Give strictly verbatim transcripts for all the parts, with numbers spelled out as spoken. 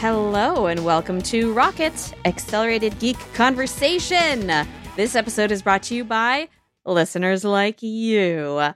Hello and welcome to Rocket, Accelerated Geek Conversation. This episode is brought to you by listeners like you.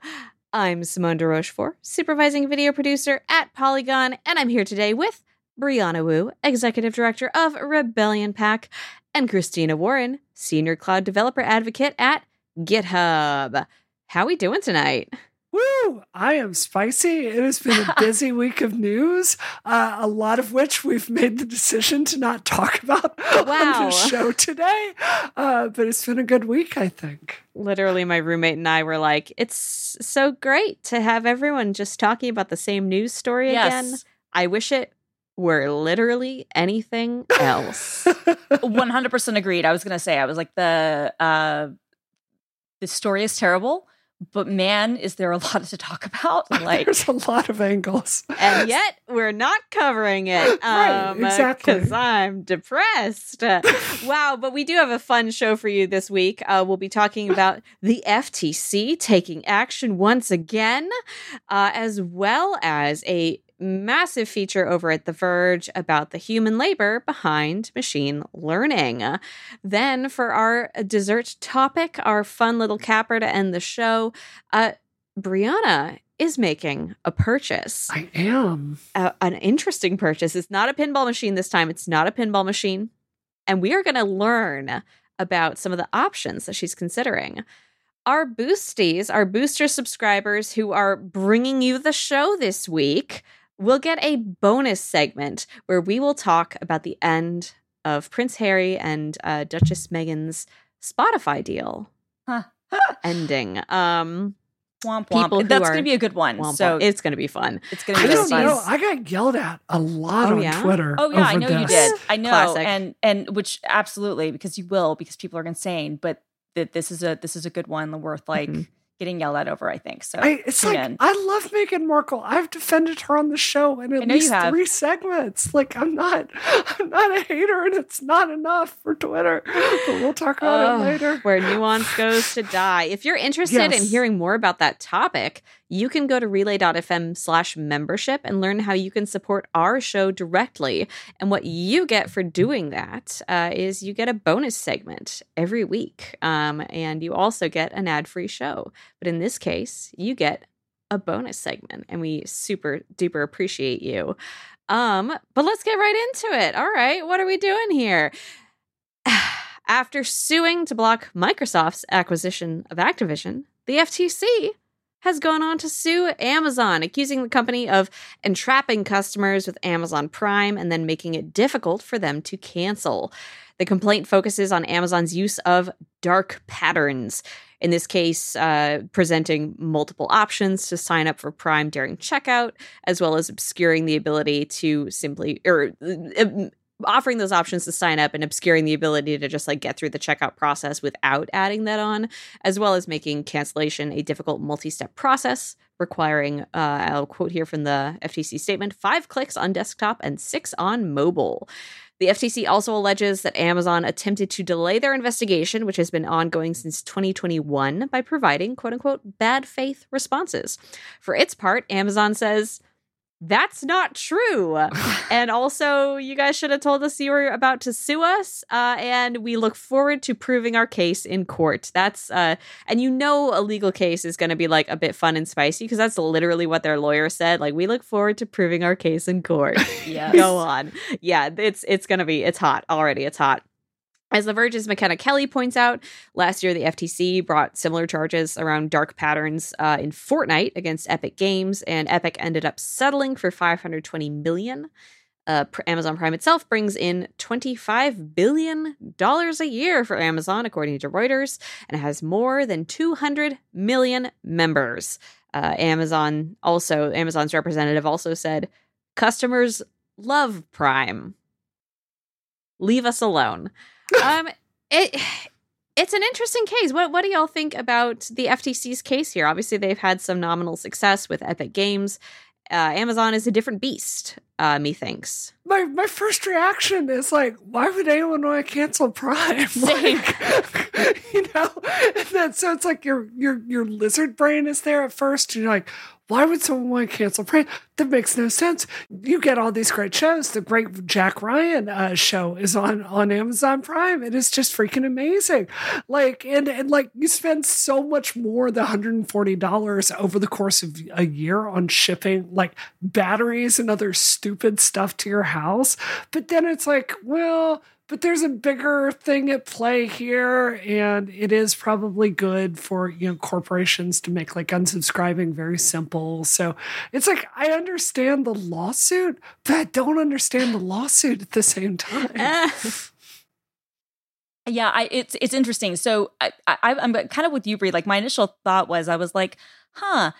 I'm Simone de Rochefort, supervising video producer at Polygon, and I'm here today with Brianna Wu, executive director of Rebellion Pack, and Christina Warren, senior cloud developer advocate at GitHub. How we doing tonight? Woo! I am spicy. It has been a busy week of news, uh, a lot of which we've made the decision to not talk about wow. on the show today. Uh, but it's been a good week, I think. Literally, my roommate and I were like, it's so great to have everyone just talking about the same news story yes. again. I wish it were literally anything else. one hundred percent agreed. I was going to say, I was like, the uh, the story is terrible. But man, is there a lot to talk about? Like, there's a lot of angles, and yet we're not covering it. Right, um, exactly. Because I'm depressed. Wow, but we do have a fun show for you this week. Uh, we'll be talking about the F T C taking action once again, uh, as well as a massive feature over at The Verge about the human labor behind machine learning. Then for our dessert topic, our fun little capper to end the show, uh, Brianna is making a purchase. I am. Uh, an interesting purchase. It's not a pinball machine this time. It's not a pinball machine. And we are going to learn about some of the options that she's considering. Our boosties, our booster subscribers who are bringing you the show this week, we'll get a bonus segment where we will talk about the end of Prince Harry and uh, Duchess Meghan's Spotify deal huh. ending. Um, womp womp. That's going to be a good one. Womp, so womp. It's going to be fun. It's going to be I don't fun. know. I got yelled at a lot oh, on yeah? Twitter. Oh, yeah. Over I know this. You did. I know. Classic. And, and which absolutely, because you will, because people are insane. But that this is a this is a good one worth like mm-hmm. getting yelled at over, I think. So I, it's like in. I love Meghan Markle. I've defended her on the show in at least three segments. Like I'm not I'm not a hater, and it's not enough for Twitter. But we'll talk about oh, it later. Where nuance goes to die. If you're interested yes. in hearing more about that topic, you can go to relay dot f m slash membership and learn how you can support our show directly. And what you get for doing that uh, is you get a bonus segment every week. Um, and you also get an ad-free show. But in this case, you get a bonus segment, and we super duper appreciate you. Um, but let's get right into it. All right, what are we doing here? After suing to block Microsoft's acquisition of Activision, the F T C has gone on to sue Amazon, accusing the company of entrapping customers with Amazon Prime and then making it difficult for them to cancel. The complaint focuses on Amazon's use of dark patterns, in this case, uh, presenting multiple options to sign up for Prime during checkout, as well as obscuring the ability to simply, or uh, offering those options to sign up and obscuring the ability to just like get through the checkout process without adding that on, as well as making cancellation a difficult multi-step process requiring, uh, I'll quote here from the F T C statement, five clicks on desktop and six on mobile. The F T C also alleges that Amazon attempted to delay their investigation, which has been ongoing since twenty twenty-one, by providing, quote unquote, bad faith responses. For its part, Amazon says, that's not true. And also, you guys should have told us you were about to sue us. Uh, and we look forward to proving our case in court. That's uh, and you know, a legal case is going to be like a bit fun and spicy because that's literally what their lawyer said. Like, we look forward to proving our case in court. Yes. Go on. Yeah, it's it's going to be it's hot already. It's hot. As The Verge's McKenna Kelly points out, last year the F T C brought similar charges around dark patterns uh, in Fortnite against Epic Games, and Epic ended up settling for five hundred twenty million dollars. Uh, Amazon Prime itself brings in twenty-five billion dollars a year for Amazon, according to Reuters, and it has more than two hundred million members. Uh, Amazon also, Amazon's representative also said, customers love Prime. Leave us alone. um, it it's an interesting case. What what do y'all think about the F T C's case here? Obviously, they've had some nominal success with Epic Games. Uh, Amazon is a different beast, uh, methinks. My my first reaction is like, why would anyone want to cancel Prime? Like, you know, and then, so it's like your your your lizard brain is there at first. And you're like, Why would someone want to cancel Prime? That makes no sense. You get all these great shows. The great Jack Ryan uh, show is on, on Amazon Prime. It is just freaking amazing. Like, and, and like you spend so much more than one hundred forty dollars over the course of a year on shipping, like batteries and other stupid stuff to your house. But then it's like, well, but there's a bigger thing at play here, and it is probably good for, you know, corporations to make like unsubscribing very simple. So it's like, I understand the lawsuit, but I don't understand the lawsuit at the same time. Uh, yeah, I, it's it's interesting. So I, I, I'm kind of with you, Bree. Like my initial thought was, I was like, huh.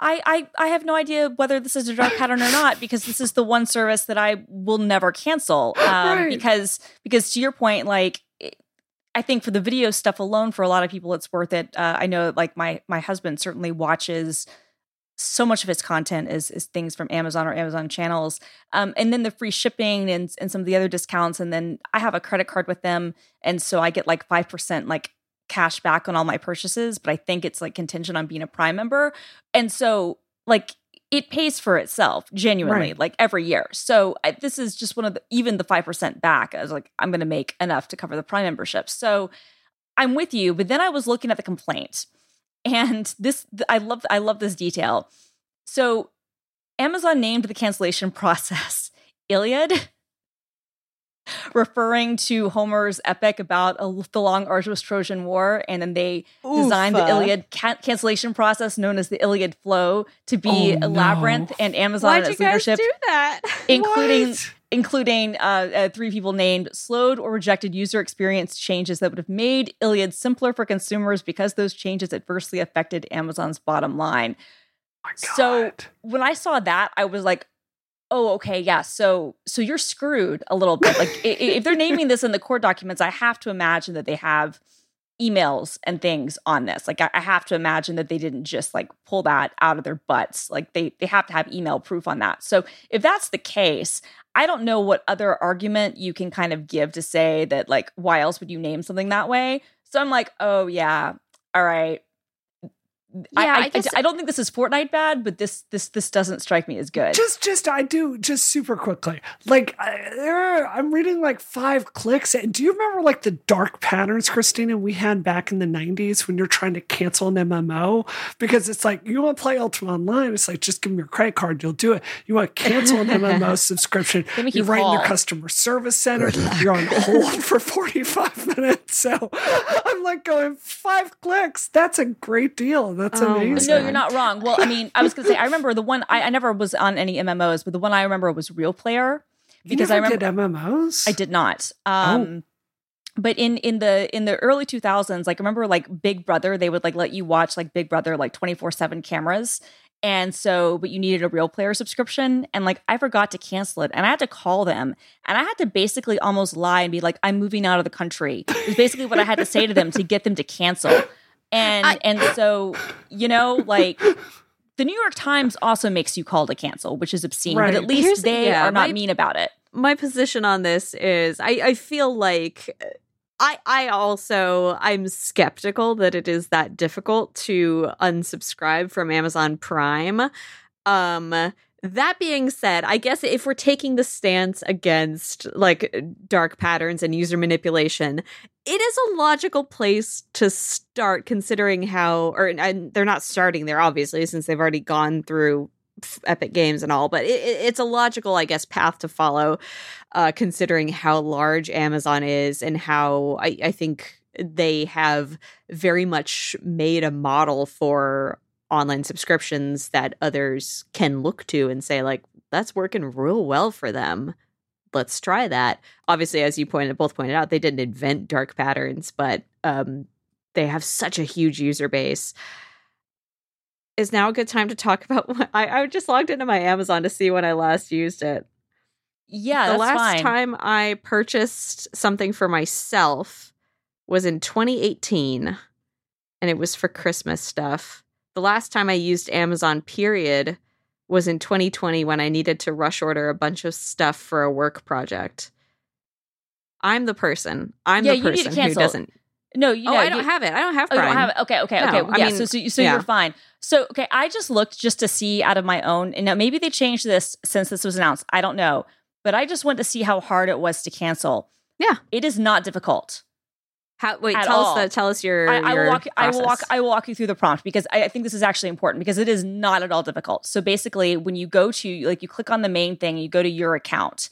I, I I have no idea whether this is a drop pattern or not, because this is the one service that I will never cancel. Um, right. Because because to your point, like it, I think for the video stuff alone, for a lot of people, it's worth it. Uh, I know, like my my husband certainly watches so much of his content is is things from Amazon or Amazon channels, um, and then the free shipping and and some of the other discounts, and then I have a credit card with them, and so I get like five percent like. cash back on all my purchases, but I think it's like contingent on being a Prime member. And so like it pays for itself genuinely, right. like every year. So I, this is just one of the, even the five percent back, I was like, I'm going to make enough to cover the Prime membership. So I'm with you, but then I was looking at the complaint and this, I love, I love this detail. So Amazon named the cancellation process Iliad, referring to Homer's epic about a, the long, arduous Trojan War. And then they Oof. designed the Iliad ca- cancellation process known as the Iliad flow to be oh, a labyrinth no. and Amazon Why'd and its leadership, do that? including, including uh, uh, three people named, slowed or rejected user experience changes that would have made Iliad simpler for consumers because those changes adversely affected Amazon's bottom line. Oh so when I saw that, I was like, oh, okay, yeah. So, so you're screwed a little bit. Like, if they're naming this in the court documents, I have to imagine that they have emails and things on this. Like, I have to imagine that they didn't just like pull that out of their butts. Like, they they have to have email proof on that. So, if that's the case, I don't know what other argument you can kind of give to say that like, why else would you name something that way? So I'm like, oh yeah, all right. Yeah, I, I, I, guess, I, I don't think this is Fortnite bad, but this this this doesn't strike me as good. Just, just I do just super quickly. Like I, there, are, I'm reading like five clicks. And do you remember like the dark patterns, Christina, we had back in the nineties when you're trying to cancel an M M O because it's like you want to play Ultima Online. It's like just give me your credit card, you'll do it. You want to cancel an M M O subscription? You you're right call. in the customer service center. You're on hold for forty-five minutes. So I'm like going five clicks. That's a great deal. That's amazing. Um, no, you're not wrong. Well, I mean, I was going to say, I remember the one, I, I never was on any M M Os, but the one I remember was Real Player. Because you never I remember, did M M Os? I did not. Um, oh. But in in the in the early two thousands, like, remember, like, Big Brother, they would, like, let you watch, like, Big Brother, like, twenty-four seven cameras. And so, but you needed a Real Player subscription. And, like, I forgot to cancel it. And I had to call them. And I had to basically almost lie and be like, I'm moving out of the country. It was basically what I had to say to them to get them to cancel. And I, and so, you know, like, the New York Times also makes you call to cancel, which is obscene, right. but at least Here's, they yeah, are not my, mean about it. My position on this is I, I feel like I I also I'm skeptical that it is that difficult to unsubscribe from Amazon Prime. Um That being said, I guess if we're taking the stance against like dark patterns and user manipulation, it is a logical place to start considering how, or and they're not starting there, obviously, since they've already gone through Epic Games and all, but it, it's a logical, I guess, path to follow, uh, considering how large Amazon is and how I, I think they have very much made a model for online subscriptions that others can look to and say, like, that's working real well for them. Let's try that. Obviously, as you pointed, both pointed out, they didn't invent dark patterns, but um, they have such a huge user base. Is now a good time to talk about what I, I just logged into my Amazon to see when I last used it. Yeah, the that's last fine. time I purchased something for myself was in twenty eighteen, and it was for Christmas stuff. The last time I used Amazon, period, was in twenty twenty when I needed to rush order a bunch of stuff for a work project. I'm the person. I'm yeah, the person who doesn't No, you know, oh, I don't you, have it. I don't have Prime. Oh, you don't have it. Okay, okay, no, okay. Yeah, I mean, so so, so yeah. you're fine. So, okay, I just looked just to see out of my own, and now maybe they changed this since this was announced. I don't know. But I just went to see how hard it was to cancel. Yeah. It is not difficult. How, wait, tell all. us the, tell us your, I, I your will walk, process. I will walk, I will walk you through the prompt because I, I think this is actually important because it is not at all difficult. So basically, when you go to, like you click on the main thing, you go to your account.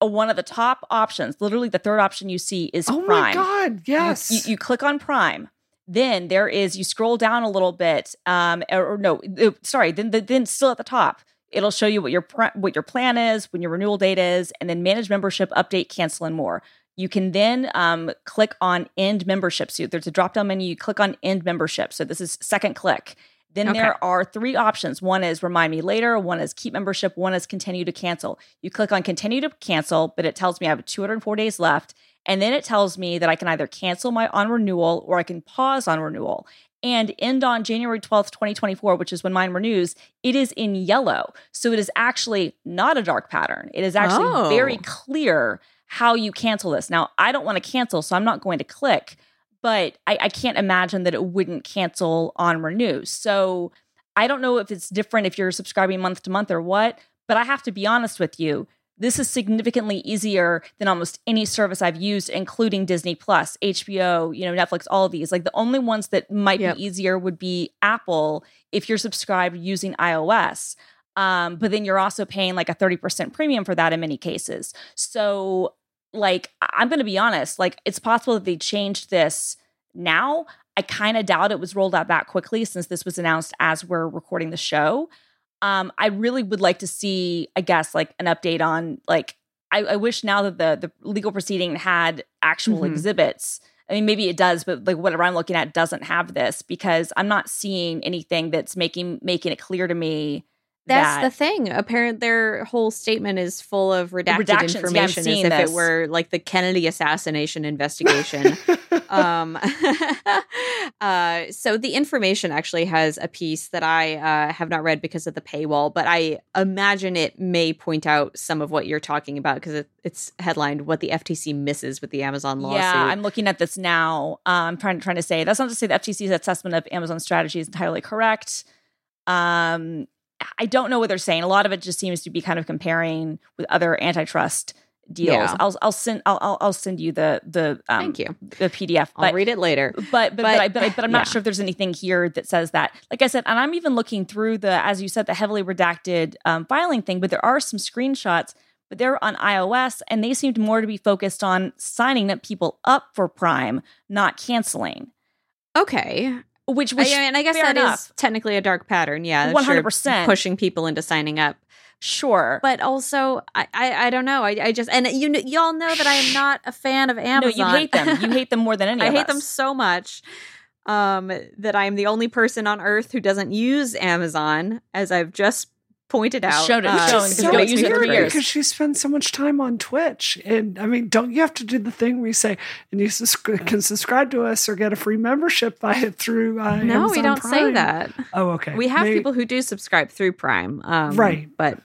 One of the top options, literally the third option you see is oh Prime. Oh my God, yes. You, you click on Prime. Then there is, you scroll down a little bit, um, or, or no, sorry, then then still at the top, it'll show you what your what your plan is, when your renewal date is, and then manage membership, update, cancel, and more. You can then um, click on end membership. So there's a drop-down menu. You click on end membership. So this is second click. Then okay. there are three options. One is remind me later. One is keep membership. One is continue to cancel. You click on continue to cancel, but it tells me I have two hundred four days left. And then it tells me that I can either cancel my on renewal or I can pause on renewal. And end on January twelfth, twenty twenty-four, which is when mine renews, it is in yellow. So it is actually not a dark pattern. It is actually oh. very clear how you cancel this. Now, I don't want to cancel, so I'm not going to click, but I, I can't imagine that it wouldn't cancel on renew. So I don't know if it's different if you're subscribing month to month or what, but I have to be honest with you. This is significantly easier than almost any service I've used, including Disney Plus, H B O, you know, Netflix, all of these. Like the only ones that might yep. be easier would be Apple if you're subscribed using iOS. Um, but then you're also paying like a thirty percent premium for that in many cases. So like, I'm going to be honest, like it's possible that they changed this now. I kind of doubt it was rolled out that quickly since this was announced as we're recording the show. Um, I really would like to see, I guess, like an update on like, I, I wish now that the, the legal proceeding had actual mm-hmm. exhibits. I mean, maybe it does, but like whatever I'm looking at doesn't have this because I'm not seeing anything that's making, making it clear to me. That's that. the thing. Apparently, their whole statement is full of redacted information yeah, as if this. it were like the Kennedy assassination investigation. um, uh, so the information actually has a piece that I uh, have not read because of the paywall, but I imagine it may point out some of what you're talking about because it, it's headlined what the F T C misses with the Amazon lawsuit. Yeah, I'm looking at this now. Uh, I'm trying, trying to say, that's not to say the F T C's assessment of Amazon's strategy is entirely correct. Um... I don't know what they're saying. A lot of it just seems to be kind of comparing with other antitrust deals. Yeah. I'll I'll send I'll I'll send you the the um, thank you the P D F. But, I'll read it later. But but but but, I, but, I, but I'm yeah. not sure if there's anything here that says that. Like I said, and I'm even looking through the as you said the heavily redacted um, filing thing. But there are some screenshots. But they're on iOS, and they seemed more to be focused on signing up people up for Prime, not canceling. Okay. Which, which, I mean, I guess that enough. is technically a dark pattern. Yeah, one hundred percent pushing people into signing up. Sure, but also I, I, I don't know. I, I just and you, y'all know that I am not a fan of Amazon. No, you hate them. You hate them more than any. I of hate us. them so much um, that I am the only person on Earth who doesn't use Amazon, as I've just pointed out. Showed it. Uh, Which is so it weird years. because she spends so much time on Twitch, and I mean, don't you have to do the thing where you say, and you sus- can subscribe to us or get a free membership by it through uh, no, Amazon we don't Prime. say that. Oh, okay. We have Maybe. people who do subscribe through Prime, um, right? But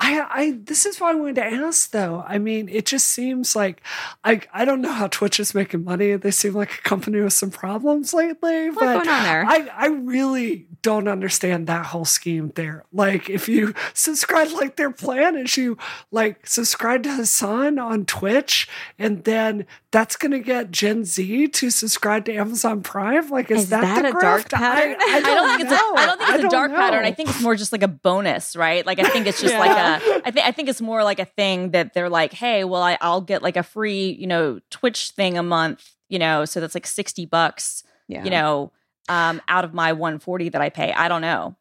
I, I, this is why I wanted to ask though. I mean, it just seems like I, I don't know how Twitch is making money. They seem like a company with some problems lately. What's but going on there? I, I really. don't understand that whole scheme there. Like if you subscribe, like their plan is you like subscribe to Hassan on Twitch and then that's going to get Gen Z to subscribe to Amazon Prime. Like, is, is that, that the a graft? dark pattern? I, I, don't I don't think know. it's a, I don't think it's I a don't dark know. pattern. I think it's more just like a bonus, right? Like I think it's just yeah. like a, I think, I think it's more like a thing that they're like, hey, well I, I'll get like a free, you know, Twitch thing a month, you know, so that's like sixty bucks, yeah. you know, Um, out of my one forty that I pay. I don't know.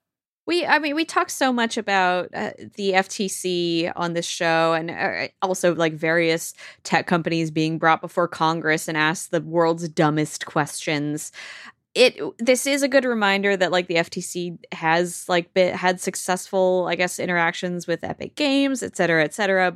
We, I mean, we talk so much about uh, the F T C on this show and uh, also like various tech companies being brought before Congress and asked the world's dumbest questions. It, this is a good reminder that like the F T C has like been, had successful, I guess, interactions with Epic Games, et cetera, et cetera.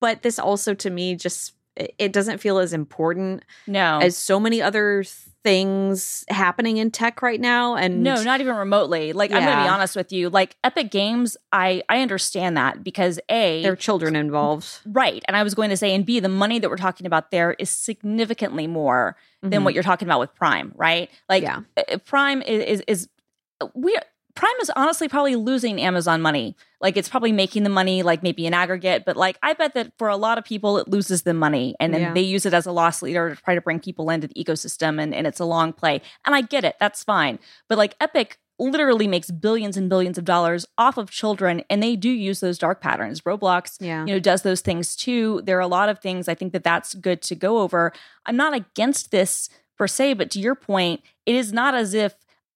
But this also to me just it doesn't feel as important no. as so many other things happening in tech right now. And no, not even remotely. Like, yeah. I'm going to be honest with you. Like, Epic Games, I, I understand that because A... there are children involved. Right. And I was going to say, and B, the money that we're talking about there is significantly more mm-hmm. than what you're talking about with Prime, right? Like, yeah. Prime is... is, is we. Prime is honestly probably losing Amazon money. Like, it's probably making the money, like, maybe in aggregate, but, like, I bet that for a lot of people, it loses them money. And then yeah. they use it as a loss leader to try to bring people into the ecosystem, and, and it's a long play. And I get it. That's fine. But, like, Epic literally makes billions and billions of dollars off of children, and they do use those dark patterns. Roblox, yeah. you know, does those things too. There are a lot of things. I think that that's good to go over. I'm not against this per se, but to your point, it is not as if...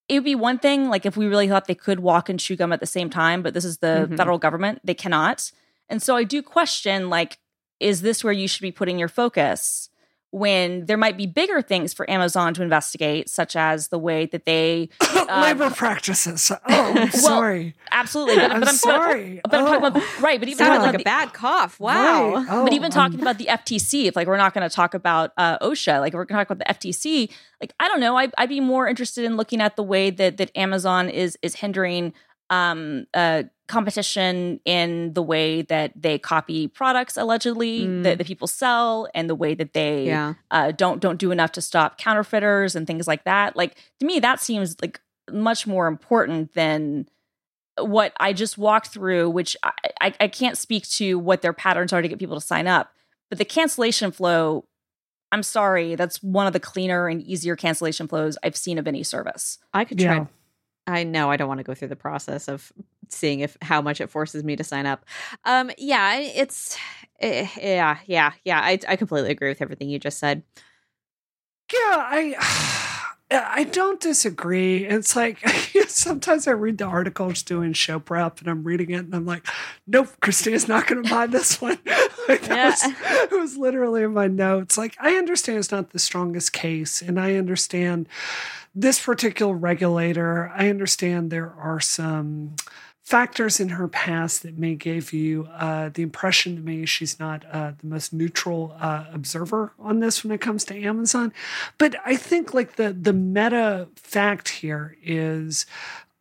it would be one thing, like, if we really thought they could walk and chew gum at the same time, but this is the mm-hmm. federal government. They cannot. And so I do question, like, is this where you should be putting your focus when there might be bigger things for Amazon to investigate, such as the way that they... uh, labor practices. Oh, I'm well, sorry. Absolutely. But, I'm, but I'm sorry. But I'm oh. talking about... Right, but even... like a the, bad cough. Wow. Right. Oh, but even talking um, about the F T C, if, like, we're not going to talk about uh, OSHA, like, if we're going to talk about the F T C, like, I don't know. I, I'd be more interested in looking at the way that that Amazon is is hindering... um, uh, competition in the way that they copy products, allegedly, mm. that the people sell, and the way that they yeah. uh, don't don't do enough to stop counterfeiters and things like that. Like, to me, that seems like much more important than what I just walked through, which I, I, I can't speak to what their patterns are to get people to sign up. But the cancellation flow, I'm sorry, that's one of the cleaner and easier cancellation flows I've seen of any service. I could try... Yeah. I know I don't want to go through the process of seeing if how much it forces me to sign up. Um, yeah, it's it, yeah, yeah, yeah. I, I completely agree with everything you just said. Yeah, I I don't disagree. It's like sometimes I read the articles doing show prep, and I'm reading it, and I'm like, nope, Christina's not going to buy this one. Like, that yeah. was, it was literally in my notes. Like, I understand it's not the strongest case, and I understand. This particular regulator, I understand there are some factors in her past that may give you uh, the impression to me she's not uh, the most neutral uh, observer on this when it comes to Amazon. But I think, like, the the meta fact here is...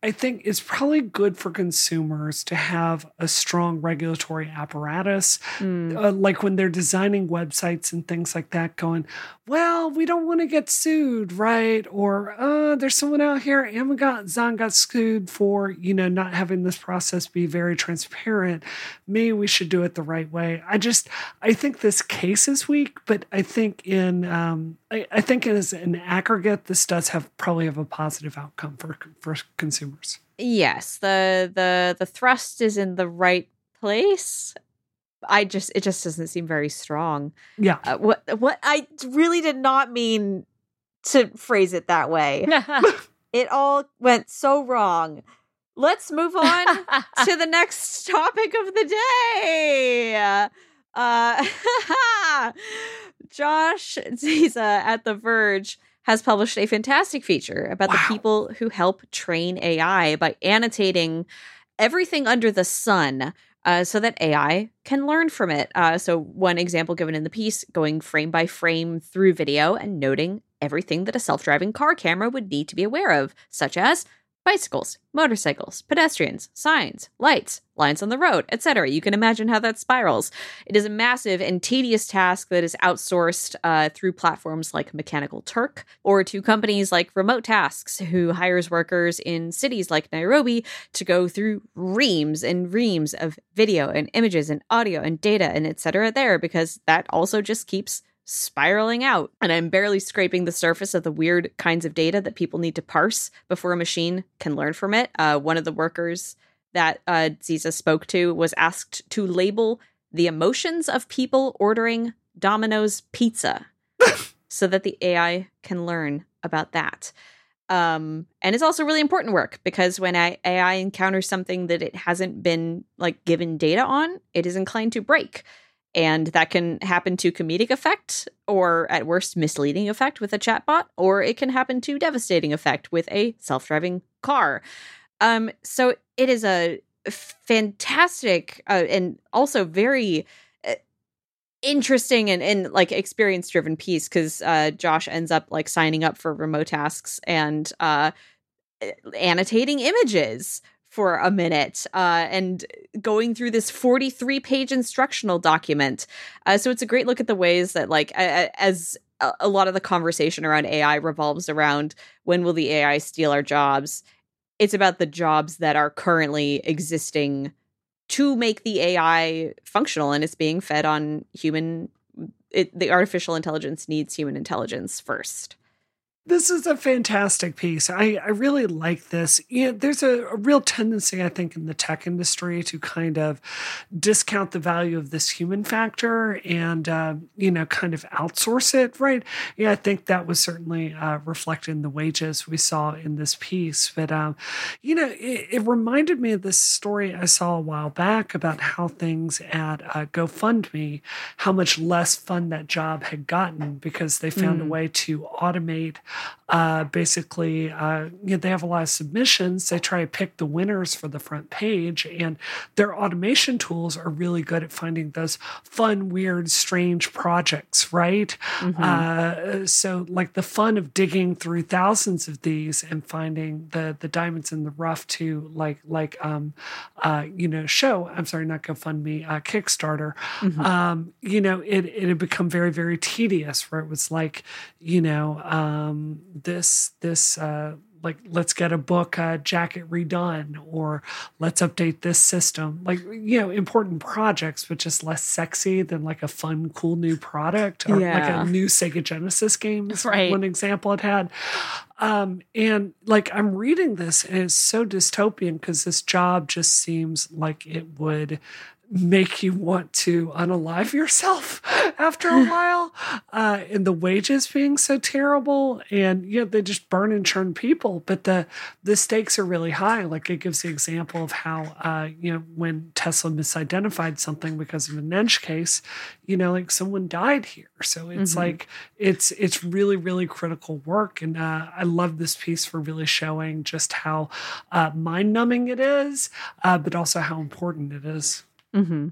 I think it's probably good for consumers to have a strong regulatory apparatus, mm. uh, like when they're designing websites and things like that, going, well, we don't want to get sued, right? Or uh, there's someone out here, Amazon got sued for, you know, not having this process be very transparent. Maybe we should do it the right way. I just, I think this case is weak, but I think in, um, I, I think as an aggregate, this does have probably have a positive outcome for for consumers. Yes, the the the thrust is in the right place. I just it just doesn't seem very strong. Yeah. Uh, what what I really did not mean to phrase it that way. It all went so wrong. Let's move on to the next topic of the day. Uh, Josh Ziza at The Verge has published a fantastic feature about wow. the people who help train A I by annotating everything under the sun uh, so that A I can learn from it. Uh, so one example given in the piece, going frame by frame through video and noting everything that a self-driving car camera would need to be aware of, such as bicycles, motorcycles, pedestrians, signs, lights, lines on the road, et cetera. You can imagine how that spirals. It is a massive and tedious task that is outsourced uh, through platforms like Mechanical Turk or to companies like Remote Tasks, who hires workers in cities like Nairobi to go through reams and reams of video and images and audio and data and et cetera there, because that also just keeps spiraling out. And I'm barely scraping the surface of the weird kinds of data that people need to parse before a machine can learn from it. Uh, one of the workers that uh, Ziza spoke to was asked to label the emotions of people ordering Domino's pizza so that the A I can learn about that. Um, and it's also really important work, because when A I encounters something that it hasn't been, like, given data on, it is inclined to break. And that can happen to comedic effect, or at worst misleading effect with a chatbot, or it can happen to devastating effect with a self-driving car. Um, so it is a fantastic uh, and also very uh, interesting and, and like experience driven piece, because uh, Josh ends up like signing up for Remote Tasks and uh, annotating images for a minute uh, and going through this forty-three page instructional document. Uh, so it's a great look at the ways that like I, I, as a lot of the conversation around A I revolves around when will the A I steal our jobs? It's about the jobs that are currently existing to make the A I functional, and it's being fed on human. It, the artificial intelligence needs human intelligence first. This is a fantastic piece. I, I really like this. You know, there's a, a real tendency, I think, in the tech industry to kind of discount the value of this human factor and, uh, you know, kind of outsource it, right? Yeah, I think that was certainly uh, reflected in the wages we saw in this piece. But, um, you know, it, it reminded me of this story I saw a while back about how things at uh, GoFundMe, how much less fun that job had gotten because they found mm. a way to automate Uh, basically, uh, you know, they have a lot of submissions. They try to pick the winners for the front page, and their automation tools are really good at finding those fun, weird, strange projects, right? Mm-hmm. Uh, so, like the fun of digging through thousands of these and finding the the diamonds in the rough to like like um uh you know show. I'm sorry, not GoFundMe, uh, Kickstarter. Mm-hmm. Um, you know, it it had become very very tedious, where it was like you know. Um, Um, this, this, uh, like, let's get a book uh, jacket redone, or let's update this system. Like, you know, important projects, but just less sexy than like a fun, cool new product, or yeah. like a new Sega Genesis game is right. one example it had. Um, and like, I'm reading this and it's so dystopian because this job just seems like it would make you want to unalive yourself after a while, uh, and the wages being so terrible, and you know, they just burn and churn people, but the, the stakes are really high. Like it gives the example of how, uh, you know, when Tesla misidentified something because of an edge case, you know, like someone died here. So it's mm-hmm. like, it's, it's really, really critical work. And, uh, I love this piece for really showing just how, uh, mind numbing it is, uh, but also how important it is. Mm-hmm.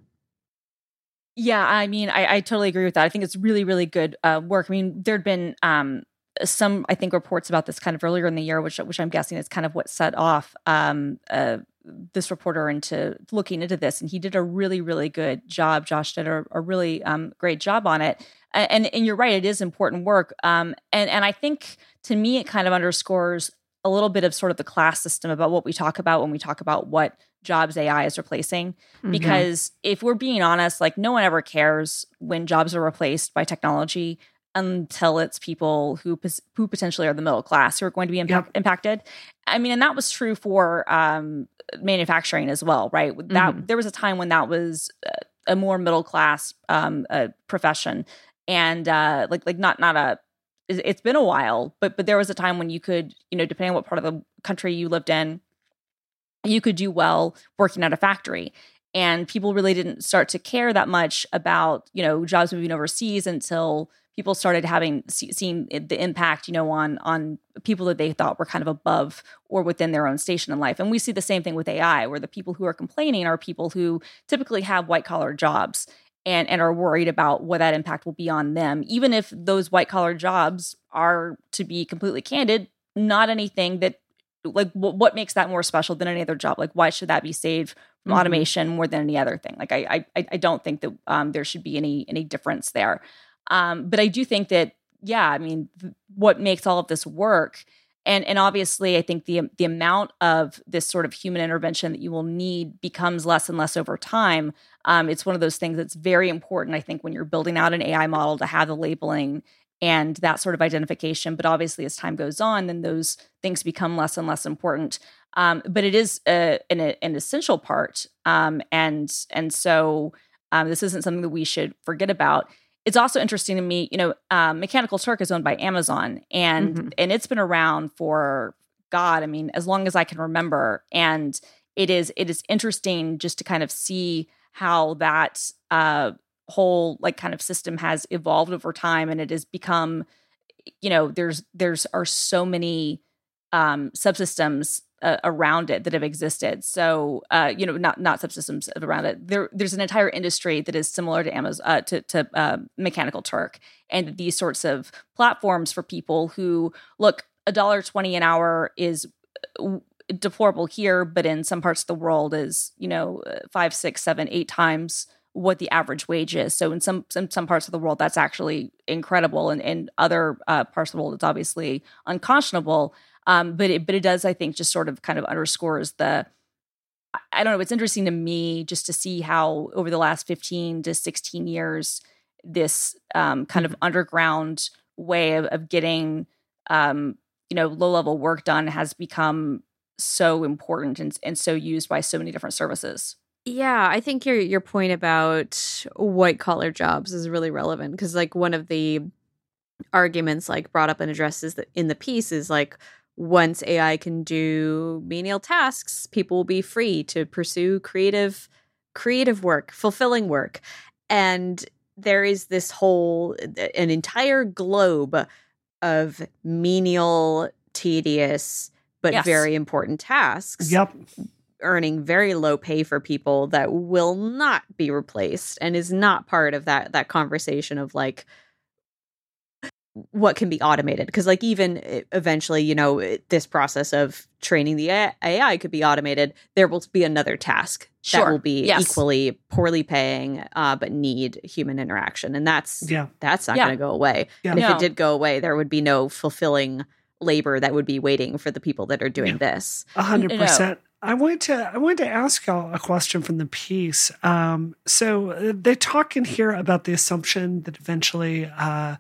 Yeah, I mean, I, I totally agree with that. I think it's really, really good uh, work. I mean, there'd been um, some, I think, reports about this kind of earlier in the year, which which I'm guessing is kind of what set off um, uh, this reporter into looking into this. And he did a really, really good job. Josh did a, a really um, great job on it. And and you're right, it is important work. Um, and and I think, to me, it kind of underscores a little bit of sort of the class system about what we talk about when we talk about what jobs A I is replacing. Because mm-hmm. if we're being honest, like no one ever cares when jobs are replaced by technology until it's people who who potentially are the middle class who are going to be impact, yep. impacted. I mean, and that was true for um, manufacturing as well, right? That mm-hmm. there was a time when that was a more middle class um, uh, profession, and uh, like like not not a. It's been a while, but but there was a time when you could, you know, depending on what part of the country you lived in, you could do well working at a factory. And people really didn't start to care that much about, you know, jobs moving overseas until people started having see, seeing the impact, you know, on on people that they thought were kind of above or within their own station in life. And we see the same thing with A I, where the people who are complaining are people who typically have white collar jobs and and are worried about what that impact will be on them, even if those white collar jobs are, to be completely candid, not anything that, like, w- what makes that more special than any other job? Like, why should that be saved from mm-hmm. automation more than any other thing? Like, I I, I don't think that um, there should be any any difference there. Um, but I do think that, yeah, I mean, th- what makes all of this work, and and obviously, I think the the amount of this sort of human intervention that you will need becomes less and less over time. Um, it's one of those things that's very important, I think, when you're building out an A I model, to have the labeling and that sort of identification. But obviously, as time goes on, then those things become less and less important. Um, but it is a, an, an essential part, um, and and so um, this isn't something that we should forget about. It's also interesting to me, you know, um, Mechanical Turk is owned by Amazon, and mm-hmm. and it's been around for, God, I mean, as long as I can remember. And it is it is interesting just to kind of see how that uh, whole like kind of system has evolved over time, and it has become, you know, there's there's are so many um, subsystems uh, around it that have existed. So, uh, you know, not not subsystems around it. There, there's an entire industry that is similar to Amazon, uh, to, to uh, Mechanical Turk, and these sorts of platforms for people who look. a dollar twenty an hour is deplorable here, but in some parts of the world is, you know, five, six, seven, eight times what the average wage is. So in some some, some parts of the world, that's actually incredible, and in other uh, parts of the world, it's obviously unconscionable. Um, but it but it does, I think, just sort of kind of underscores the. I don't know. It's interesting to me just to see how over the last fifteen to sixteen years, this um, kind of underground way of, of getting. Um, you know, low-level work done has become so important and, and so used by so many different services. Yeah, I think your your point about white-collar jobs is really relevant, because, like, one of the arguments, like, brought up and addressed is that in the piece is, like, once A I can do menial tasks, people will be free to pursue creative, creative work, fulfilling work. And there is this whole, an entire globe of menial, tedious, but yes. very important tasks. Yep. Earning very low pay for people that will not be replaced and is not part of that that conversation of, like, what can be automated. Because, like, even eventually, you know, this process of training the A I could be automated. There will be another task sure. that will be yes. equally poorly paying, uh, but need human interaction. And that's yeah. that's not yeah. going to go away. Yeah. And if no. it did go away, there would be no fulfilling labor that would be waiting for the people that are doing yeah. this. A hundred percent. I wanted to I wanted to ask y'all a question from the piece. Um, so they talk in here about the assumption that eventually, uh,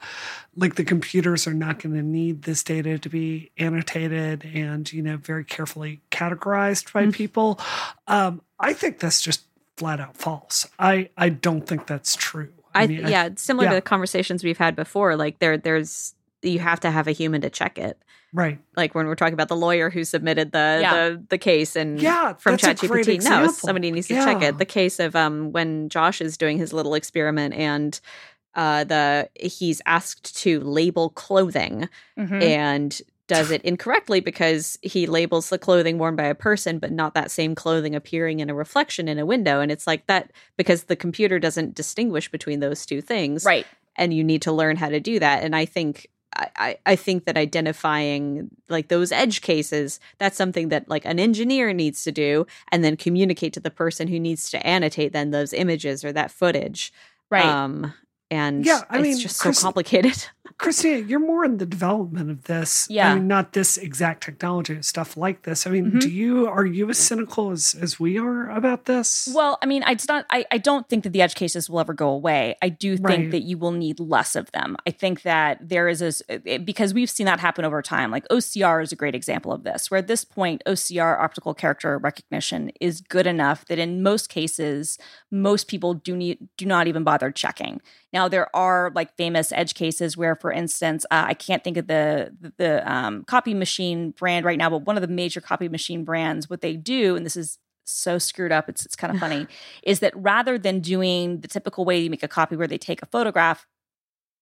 like, the computers are not going to need this data to be annotated and, you know, very carefully categorized by mm-hmm. people. Um, I think that's just flat out false. I, I don't think that's true. I, I mean, yeah, I, similar yeah. to the conversations we've had before. Like, there there's you have to have a human to check it. Right. Like when we're talking about the lawyer who submitted the yeah. the, the case and yeah, from ChatGPT. No, somebody needs to yeah. check it. The case of um when Josh is doing his little experiment and uh the he's asked to label clothing mm-hmm. and does it incorrectly because he labels the clothing worn by a person, but not that same clothing appearing in a reflection in a window. And it's like that because the computer doesn't distinguish between those two things. Right. And you need to learn how to do that. And I think I, I think that identifying, like, those edge cases, that's something that, like, an engineer needs to do and then communicate to the person who needs to annotate then those images or that footage. Right. Um, and yeah, I it's mean, just so Christi- complicated. Christina, you're more in the development of this. Yeah. I mean, not this exact technology, stuff like this. I mean, mm-hmm. do you, are you as cynical as, as we are about this? Well, I mean, I, not, I, I don't think that the edge cases will ever go away. I do think right. that you will need less of them. I think that there is, a, because we've seen that happen over time. Like O C R is a great example of this, where at this point, O C R, optical character recognition, is good enough that in most cases, most people do need, do not even bother checking. Now, there are, like, famous edge cases where, for instance, uh, I can't think of the the um, copy machine brand right now, but one of the major copy machine brands, what they do, and this is so screwed up, it's it's kind of funny, is that rather than doing the typical way you make a copy where they take a photograph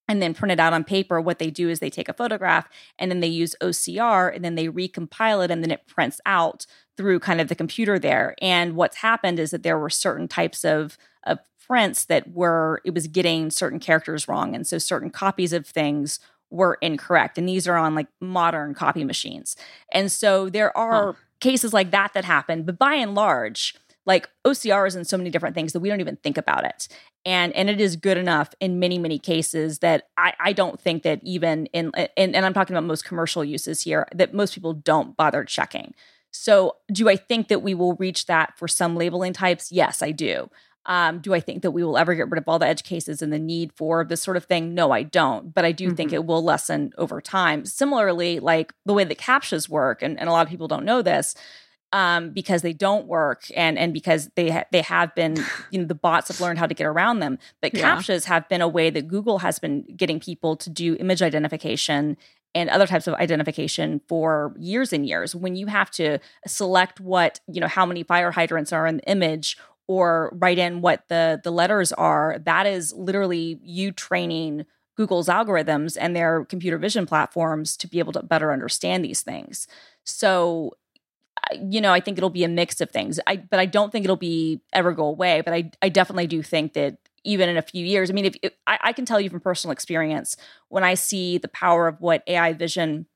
and then print it out on paper, what they do is they take a photograph and then they use O C R and then they recompile it and then it prints out through kind of the computer there. And what's happened is that there were certain types of of prints that were, it was getting certain characters wrong. And so certain copies of things were incorrect. And these are on, like, modern copy machines. And so there are huh. cases like that that happen. But by and large, like, O C R is in so many different things that we don't even think about it. And and it is good enough in many, many cases that I, I don't think that even in, and, and I'm talking about most commercial uses here, that most people don't bother checking. So do I think that we will reach that for some labeling types? Yes, I do. Um, do I think that we will ever get rid of all the edge cases and the need for this sort of thing? No, I don't. But I do mm-hmm. think it will lessen over time. Similarly, like the way that CAPTCHAs work, and, and a lot of people don't know this um, because they don't work and and because they ha- they have been, you know, the bots have learned how to get around them. But yeah. CAPTCHAs have been a way that Google has been getting people to do image identification and other types of identification for years and years. When you have to select what, you know, how many fire hydrants are in the image or write in what the, the letters are, that is literally you training Google's algorithms and their computer vision platforms to be able to better understand these things. So you know, I think it'll be a mix of things. I, but I don't think it'll be ever go away. But I, I definitely do think that even in a few years, I mean, if, if I, I can tell you from personal experience, when I see the power of what A I vision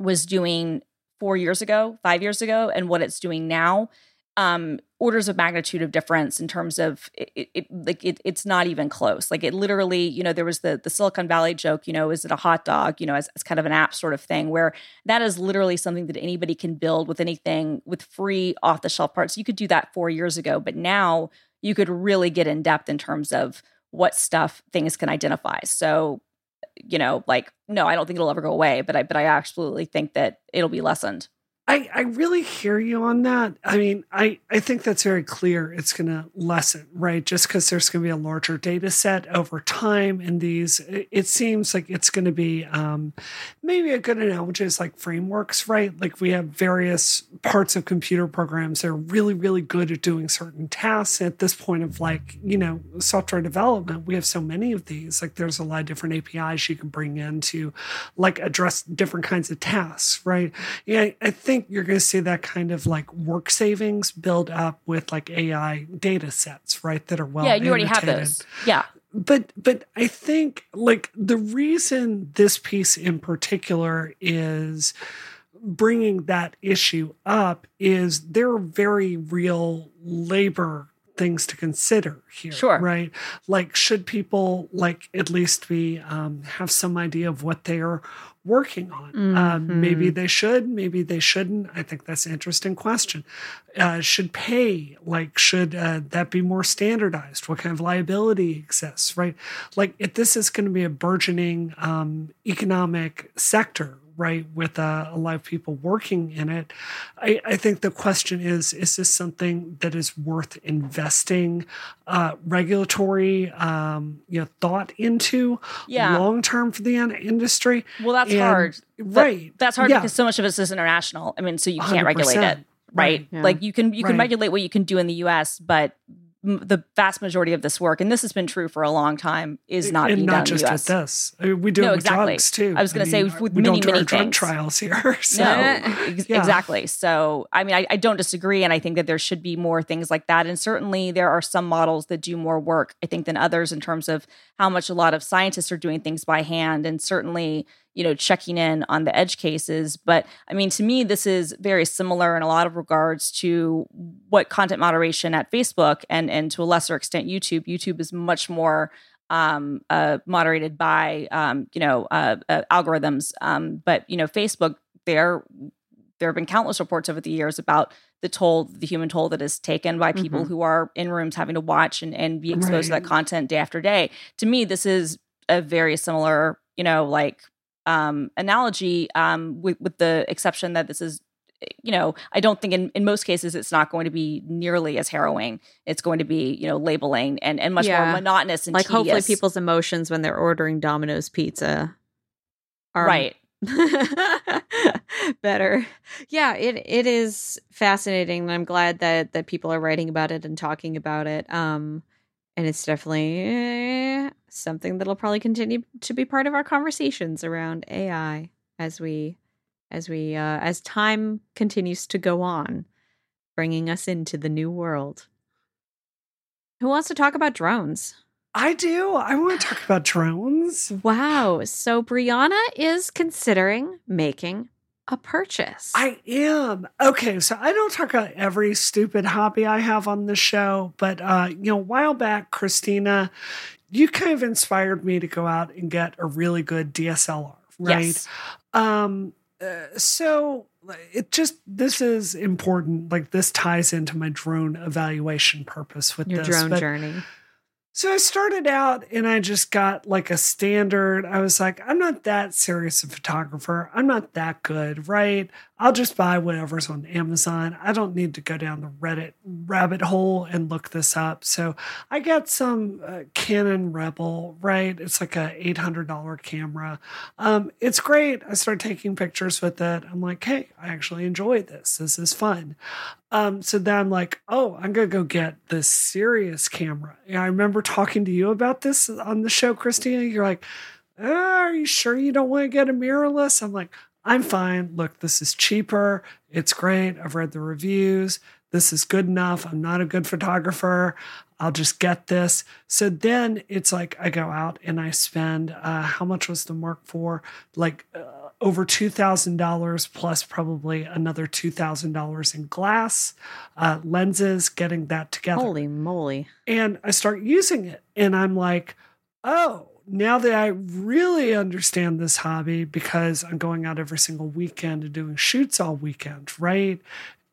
was doing four years ago, five years ago, and what it's doing now, um, orders of magnitude of difference in terms of it, it, it like it, it's not even close. Like it literally, you know, there was the, the Silicon Valley joke, you know, is it a hot dog, you know, as, as kind of an app sort of thing, where that is literally something that anybody can build with anything, with free off the shelf parts. You could do that four years ago, but now you could really get in depth in terms of what stuff things can identify. So, you know, like, no, I don't think it'll ever go away, but I, but I absolutely think that it'll be lessened. I, I really hear you on that. I mean, I, I think that's very clear. It's going to lessen, right? Just because there's going to be a larger data set over time in these, it seems like it's going to be um, maybe a good analogy is like frameworks, right? Like we have various parts of computer programs that are really, really good at doing certain tasks. At this point of like, you know, software development, we have so many of these. Like there's a lot of different A P Is you can bring in to like address different kinds of tasks, right? Yeah, I think I think you're going to see that kind of like work savings build up with like A I data sets, right? That are well annotated. Yeah, you already have those. Yeah. But but I think like the reason this piece in particular is bringing that issue up is there are very real labor things to consider here, sure. Right? Like, should people like at least be um, have some idea of what they are working on? Mm-hmm. Um, maybe they should, maybe they shouldn't. I think that's an interesting question. Uh, should pay, like, should uh, that be more standardized? What kind of liability exists, right? Like, if this is going to be a burgeoning um, economic sector, right, with uh, a lot of people working in it, I, I think the question is, is this something that is worth investing uh, regulatory um, you know, thought into yeah. long-term for the industry? Well, that's and, hard. Right. That, that's hard yeah. because so much of it is international. I mean, so you can't one hundred percent regulate it, right? Yeah. Like you can you can right. regulate what you can do in the U S, but the vast majority of this work, and this has been true for a long time, is not and being not done just in the U S. At this. I mean, we do no, it with exactly. drugs too. I was going to say mean, with we many, don't do many our things. Drug trials here. So. No, ex- yeah. exactly. So, I mean, I, I don't disagree, and I think that there should be more things like that. And certainly, there are some models that do more work, I think, than others in terms of how much a lot of scientists are doing things by hand, and certainly, you know, checking in on the edge cases. But I mean, to me, this is very similar in a lot of regards to what content moderation at Facebook and and to a lesser extent YouTube. YouTube is much more um, uh, moderated by um, you know uh, uh, algorithms. Um, but you know, Facebook, there there have been countless reports over the years about the toll, the human toll that is taken by people mm-hmm. who are in rooms having to watch and and be exposed right. to that content day after day. To me, this is a very similar, you know, like. Um, analogy um, with, with the exception that this is, you know, I don't think in, in most cases it's not going to be nearly as harrowing. It's going to be, you know, labeling and, and much yeah. more monotonous and like tedious. Hopefully people's emotions when they're ordering Domino's pizza are right. better. Yeah, it it is fascinating, and I'm glad that, that people are writing about it and talking about it. Um, and it's definitely something that'll probably continue to be part of our conversations around A I as we, as we, uh, as time continues to go on, bringing us into the new world. Who wants to talk about drones? I do. I want to talk about drones. Wow. So Brianna is considering making a purchase. I am. Okay, so I don't talk about every stupid hobby I have on the show, but uh, you know, a while back, Christina, you kind of inspired me to go out and get a really good D S L R, right? Yes. Um, uh, so it just, this is important. Like this ties into my drone evaluation purpose with your this, drone but, journey. So I started out and I just got like a standard. I was like, I'm not that serious a photographer. I'm not that good, right? I'll just buy whatever's on Amazon. I don't need to go down the Reddit rabbit hole and look this up. So I got some uh, Canon Rebel, right? It's like a eight hundred dollars camera. Um, it's great. I started taking pictures with it. I'm like, hey, I actually enjoy this. This is fun. Um, so then I'm like, oh, I'm going to go get this serious camera. And I remember talking to you about this on the show, Christina. You're like, oh, are you sure you don't want to get a mirrorless? I'm like, I'm fine. Look, this is cheaper. It's great. I've read the reviews. This is good enough. I'm not a good photographer. I'll just get this. So then it's like I go out and I spend, uh, how much was the Mark four? Like uh, over two thousand dollars plus probably another two thousand dollars in glass, uh, lenses, getting that together. Holy moly. And I start using it and I'm like, oh, now that I really understand this hobby because I'm going out every single weekend and doing shoots all weekend, right?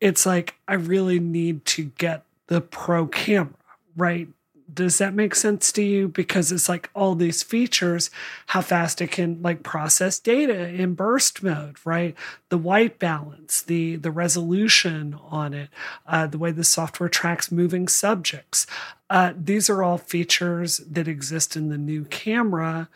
It's like I really need to get the pro camera, right? Does that make sense to you? Because it's like all these features, how fast it can like process data in burst mode, right? The white balance, the the resolution on it, uh, the way the software tracks moving subjects. Uh, these are all features that exist in the new camera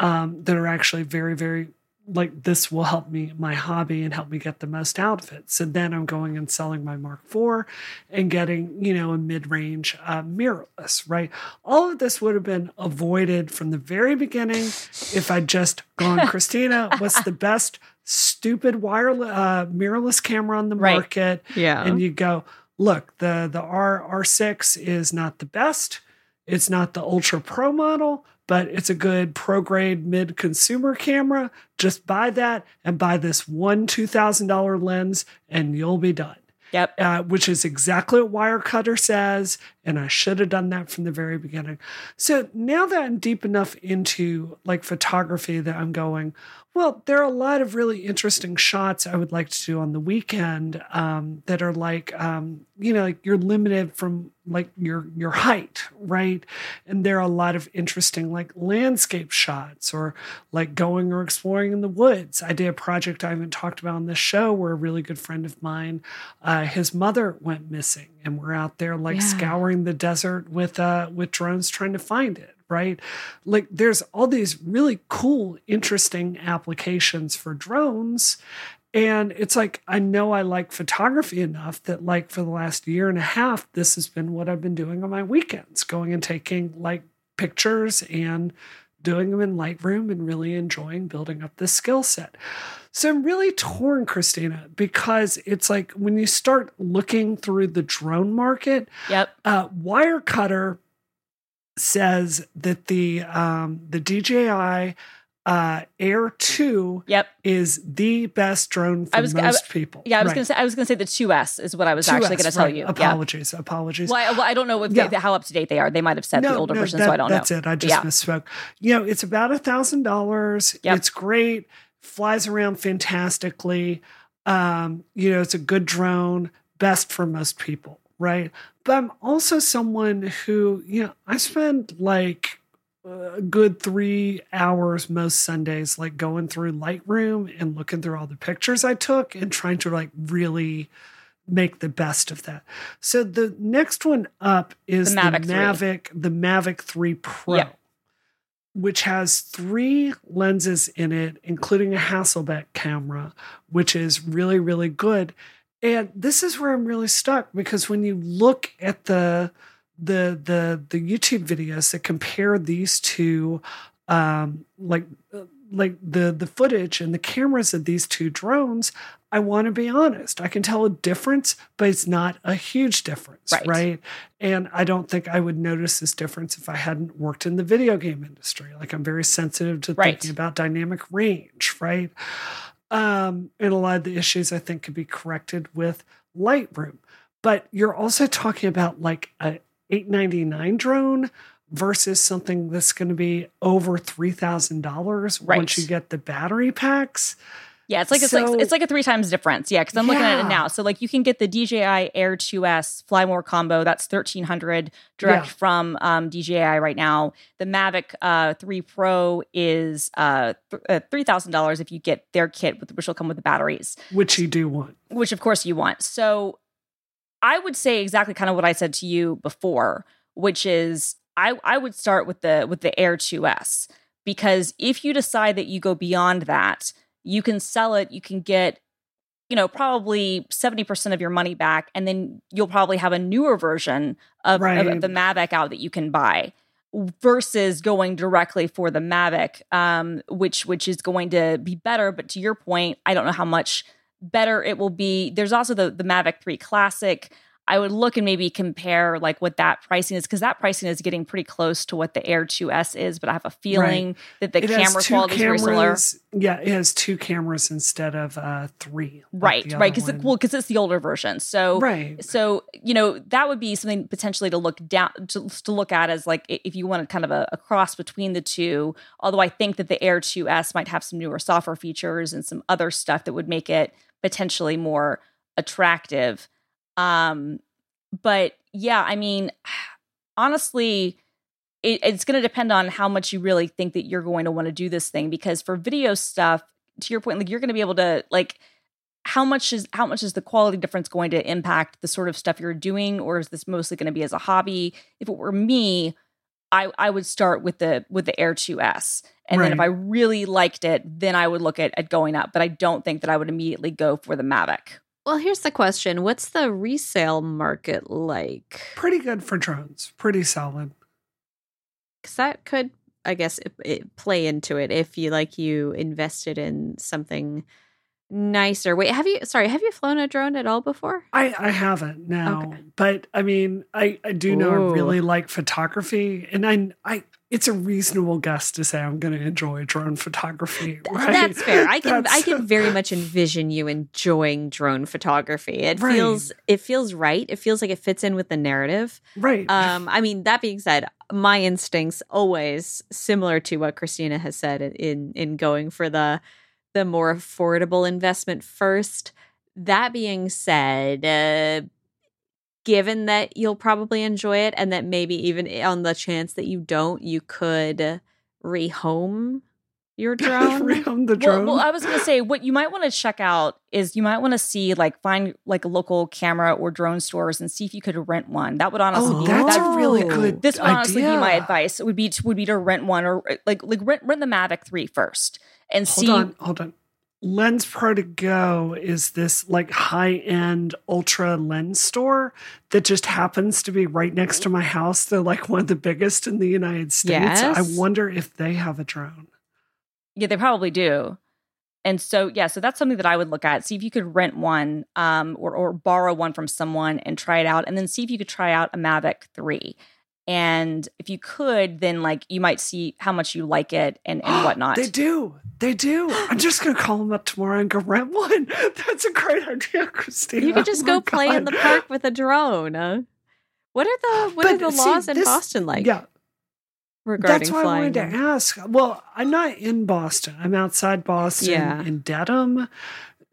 um, that are actually very, very like this will help me, my hobby, and help me get the most out of it. So then I'm going and selling my Mark four and getting, you know, a mid-range uh, mirrorless, right? All of this would have been avoided from the very beginning if I'd just gone, Christina, what's the best stupid wireless uh, mirrorless camera on the market? Right. Yeah. And you go, look, the, the R, R six is not the best. It's not the Ultra Pro model, but it's a good pro-grade mid-consumer camera. Just buy that and buy this one two thousand dollars lens and you'll be done. Yep. Uh, which is exactly what Wirecutter says. And I should have done that from the very beginning. So now that I'm deep enough into like photography that I'm going, well, there are a lot of really interesting shots I would like to do on the weekend um, that are like, um, you know, like you're limited from like your your height, right? And there are a lot of interesting like landscape shots or like going or exploring in the woods. I did a project I haven't talked about on this show where a really good friend of mine, uh, his mother went missing, and we're out there like yeah. scouring the desert with uh, with drones trying to find it. Right? Like there's all these really cool, interesting applications for drones. And it's like, I know I like photography enough that like for the last year and a half, this has been what I've been doing on my weekends, going and taking like pictures and doing them in Lightroom and really enjoying building up this skill set. So I'm really torn, Christina, because it's like when you start looking through the drone market, yep. uh, Wirecutter says that the um, the D J I uh, Air two yep. is the best drone for I was, most I was, people. Yeah, I was right. going to say I was going to say the two S is what I was two S, actually going right. to tell you. Apologies, yeah. apologies. Well I, well, I don't know if yeah. they, how up to date they are. They might have said no, the older no, version, that, so I don't that's know. That's it. I just yeah. misspoke. You know, it's about a thousand dollars. It's great. Flies around fantastically. Um, you know, it's a good drone. Best for most people. Right. But I'm also someone who, you know, I spend like a good three hours most Sundays, like going through Lightroom and looking through all the pictures I took and trying to like really make the best of that. So the next one up is the Mavic, the Mavic, the Mavic three Pro, yep. which has three lenses in it, including a Hasselbeck camera, which is really, really good. And this is where I'm really stuck because when you look at the the the, the YouTube videos that compare these two, um, like like the the footage and the cameras of these two drones, I want to be honest. I can tell a difference, but it's not a huge difference, right? right? And I don't think I would notice this difference if I hadn't worked in the video game industry. Like I'm very sensitive to right. thinking about dynamic range, right? Um, and a lot of the issues I think could be corrected with Lightroom, but you're also talking about like a eight ninety-nine drone versus something that's going to be over three thousand dollars right. once you get the battery packs. Yeah. It's like, so, it's like, it's like a three times difference. Yeah. Cause I'm yeah. looking at it now. So like you can get the D J I Air two S Fly More combo. That's thirteen hundred direct yeah. from, um, D J I right now. The Mavic, uh, three Pro is, uh, th- uh three thousand dollars if you get their kit with, which will come with the batteries, which you do want, which of course you want. So I would say exactly kind of what I said to you before, which is I, I would start with the, with the Air two S, because if you decide that you go beyond that, you can sell it, you can get, you know, probably seventy percent of your money back, and then you'll probably have a newer version of, right. of, of the Mavic out that you can buy. versus going directly for the Mavic, um, which which is going to be better. But to your point, I don't know how much better it will be. There's also the, the Mavic three Classic. I would look and maybe compare like what that pricing is, because that pricing is getting pretty close to what the Air two S is, but I have a feeling right. that the it camera quality cameras, is very similar. Yeah, it has two cameras instead of uh, three. Like right, right, because it, well, because it's the older version. So, right. so you know, that would be something potentially to look down to, to look at as like if you wanted kind of a, a cross between the two. Although I think that the Air two S might have some newer software features and some other stuff that would make it potentially more attractive. Um, but yeah, I mean, honestly, it, it's going to depend on how much you really think that you're going to want to do this thing, because for video stuff, to your point, like you're going to be able to, like, how much is, how much is the quality difference going to impact the sort of stuff you're doing? Or is this mostly going to be as a hobby? If it were me, I, I would start with the, with the Air two S. And right. then if I really liked it, then I would look at, at going up, but I don't think that I would immediately go for the Mavic. Well, here's the question. What's the resale market like? Pretty good for drones. Pretty solid. Because that could, I guess, it, it play into it if you, like, you invested in something nicer. Wait, have you, sorry, have you flown a drone at all before? I, I haven't, no. Okay. But, I mean, I, I do know Ooh. I really like photography. And I, I it's a reasonable guess to say I'm going to enjoy drone photography. Right? That's fair. I can That's, I can very much envision you enjoying drone photography. It right. feels it feels right. It feels like it fits in with the narrative. Right. Um. I mean, that being said, my instincts always similar to what Christina has said in in going for the the more affordable investment first. That being said. Uh, Given that you'll probably enjoy it, and that maybe even on the chance that you don't, you could rehome your drone. Rehome the drone. Well, well, I was going to say, what you might want to check out is you might want to see, like, find like local camera or drone stores and see if you could rent one. That would honestly oh, be that's that, a really good. This would idea. honestly be my advice. It would be to, would be to rent one or like like rent rent the Mavic three first and hold see. Hold on, hold on. Lens Pro to Go is this like high-end ultra lens store that just happens to be right next to my house. They're like one of the biggest in the United States. Yes. I wonder if they have a drone. Yeah, they probably do. And so, yeah, so that's something that I would look at. See if you could rent one um, or, or borrow one from someone and try it out. And then see if you could try out a Mavic three. And if you could, then like you might see how much you like it and, and whatnot. They do. They do. I'm just going to call them up tomorrow and go rent one. That's a great idea, Christina. You could just oh go play God. in the park with a drone. Uh, what are the what but, are the laws see, in this, Boston like? Yeah. Regarding That's why flying. I wanted to ask. Well, I'm not in Boston. I'm outside Boston yeah. in Dedham.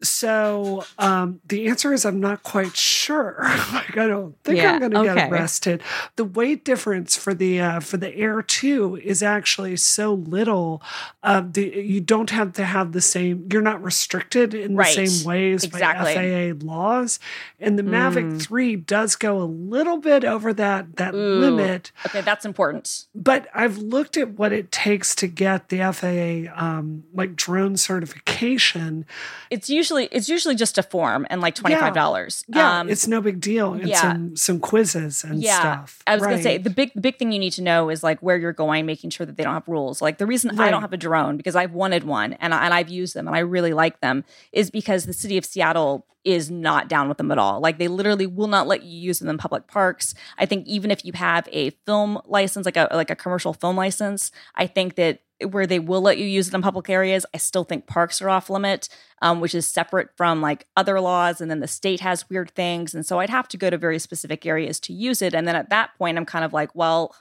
So um, the answer is I'm not quite sure. Like I don't think yeah, I'm going to okay. get arrested. The weight difference for the uh, for the Air two is actually so little. Uh, the, you don't have to have the same. You're not restricted in right. the same ways exactly. by F A A laws. And the Mavic mm. three does go a little bit over that that Ooh. limit. Okay, that's important. But I've looked at what it takes to get the F A A um, like drone certification. It's usually It's usually just a form and like twenty-five dollars. Yeah, um, it's no big deal. And yeah. some, some quizzes and yeah. stuff. I was right. going to say, the big big thing you need to know is like where you're going, making sure that they don't have rules. Like the reason right. I don't have a drone, because I've wanted one and, I, and I've used them and I really like them, is because the city of Seattle is not down with them at all. Like they literally will not let you use them in public parks. I think even if you have a film license, like a like a commercial film license, I think that where they will let you use it in public areas, I still think parks are off limit, um, which is separate from like other laws. And then the state has weird things. And so I'd have to go to very specific areas to use it. And then at that point, I'm kind of like, well,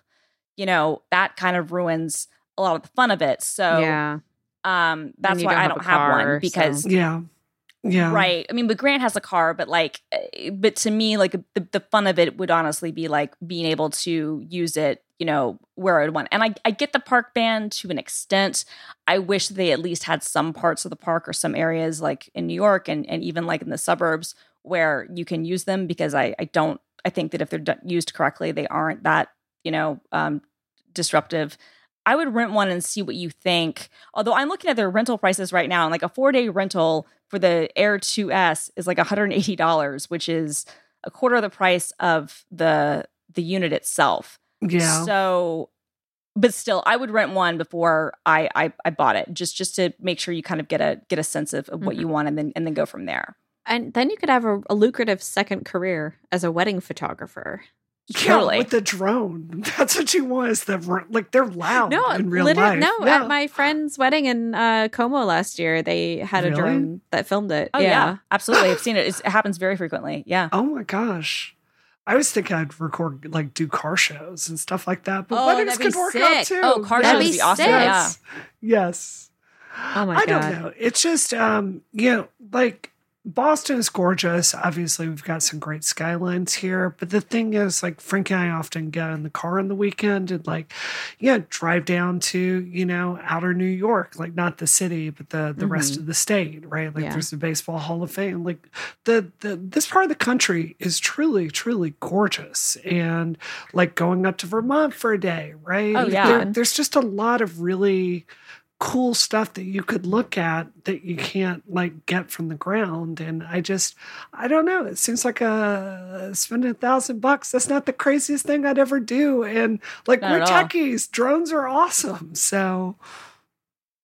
you know, that kind of ruins a lot of the fun of it. So yeah. um, that's why I don't have one, because so. yeah. Yeah. Right. I mean, but Grant has a car, but like, but to me, like the, the fun of it would honestly be like being able to use it, you know, where I would want. And I, I get the park ban to an extent. I wish they at least had some parts of the park or some areas like in New York and, and even like in the suburbs where you can use them, because I, I don't, I think that if they're d- used correctly, they aren't that, you know, um, disruptive. I would rent one and see what you think. Although I'm looking at their rental prices right now, and like a four-day rental for the Air two S is like one hundred eighty dollars, which is a quarter of the price of the the unit itself. Yeah. So But still, I would rent one before I, I I bought it, just just to make sure you kind of get a get a sense of, of what mm-hmm. you want, and then and then go from there. And then you could have a, a lucrative second career as a wedding photographer. Surely. Yeah, with the drone. That's what you want. Is the like they're loud no, in real life. No, yeah. At my friend's wedding in uh, Como last year, they had really? a drone that filmed it. Oh yeah, yeah absolutely. I've seen it. It's, it happens very frequently. Yeah. Oh my gosh. I was thinking I'd record, like, do car shows and stuff like that. But oh, weddings could work sick. out, too. Oh, car that'd shows would be awesome. Yes. Yeah. Yes. Oh, my I God. I don't know. It's just, um, you know, like, Boston is gorgeous. Obviously, we've got some great skylines here. But the thing is, like, Frank and I often get in the car on the weekend and, like, yeah, drive down to, you know, outer New York. Like, not the city, but the, the mm-hmm. rest of the state, right? Like, yeah. there's the Baseball Hall of Fame. Like, the, the this part of the country is truly, truly gorgeous. And, like, going up to Vermont for a day, right? Oh, yeah. There, there's just a lot of really cool stuff that you could look at that you can't like get from the ground. And I just, I don't know. It seems like a spending a thousand bucks. That's not the craziest thing I'd ever do. And like not we're techies, drones are awesome. So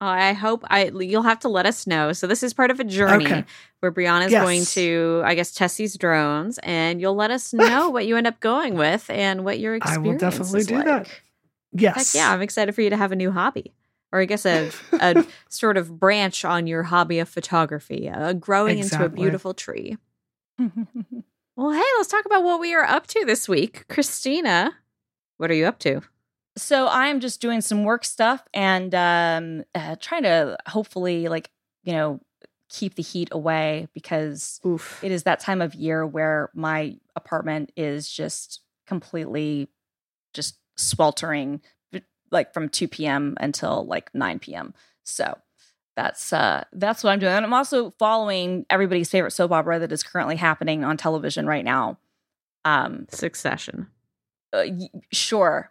oh, I hope I, you'll have to let us know. So this is part of a journey okay. where Brianna's yes. going to, I guess, test these drones, and you'll let us know what you end up going with and what your experience is. I will definitely do like. that. Yes. Heck yeah. I'm excited for you to have a new hobby. Or I guess a, a sort of branch on your hobby of photography, uh, growing exactly. into a beautiful tree. Well, hey, let's talk about what we are up to this week. Christina, what are you up to? So I'm just doing some work stuff and um, uh, trying to hopefully, like, you know, keep the heat away because Oof. it is that time of year where my apartment is just completely just sweltering, like from two p.m. until like nine p.m. So that's uh, that's what I'm doing. And I'm also following everybody's favorite soap opera that is currently happening on television right now. Um, Succession. Uh, y- sure.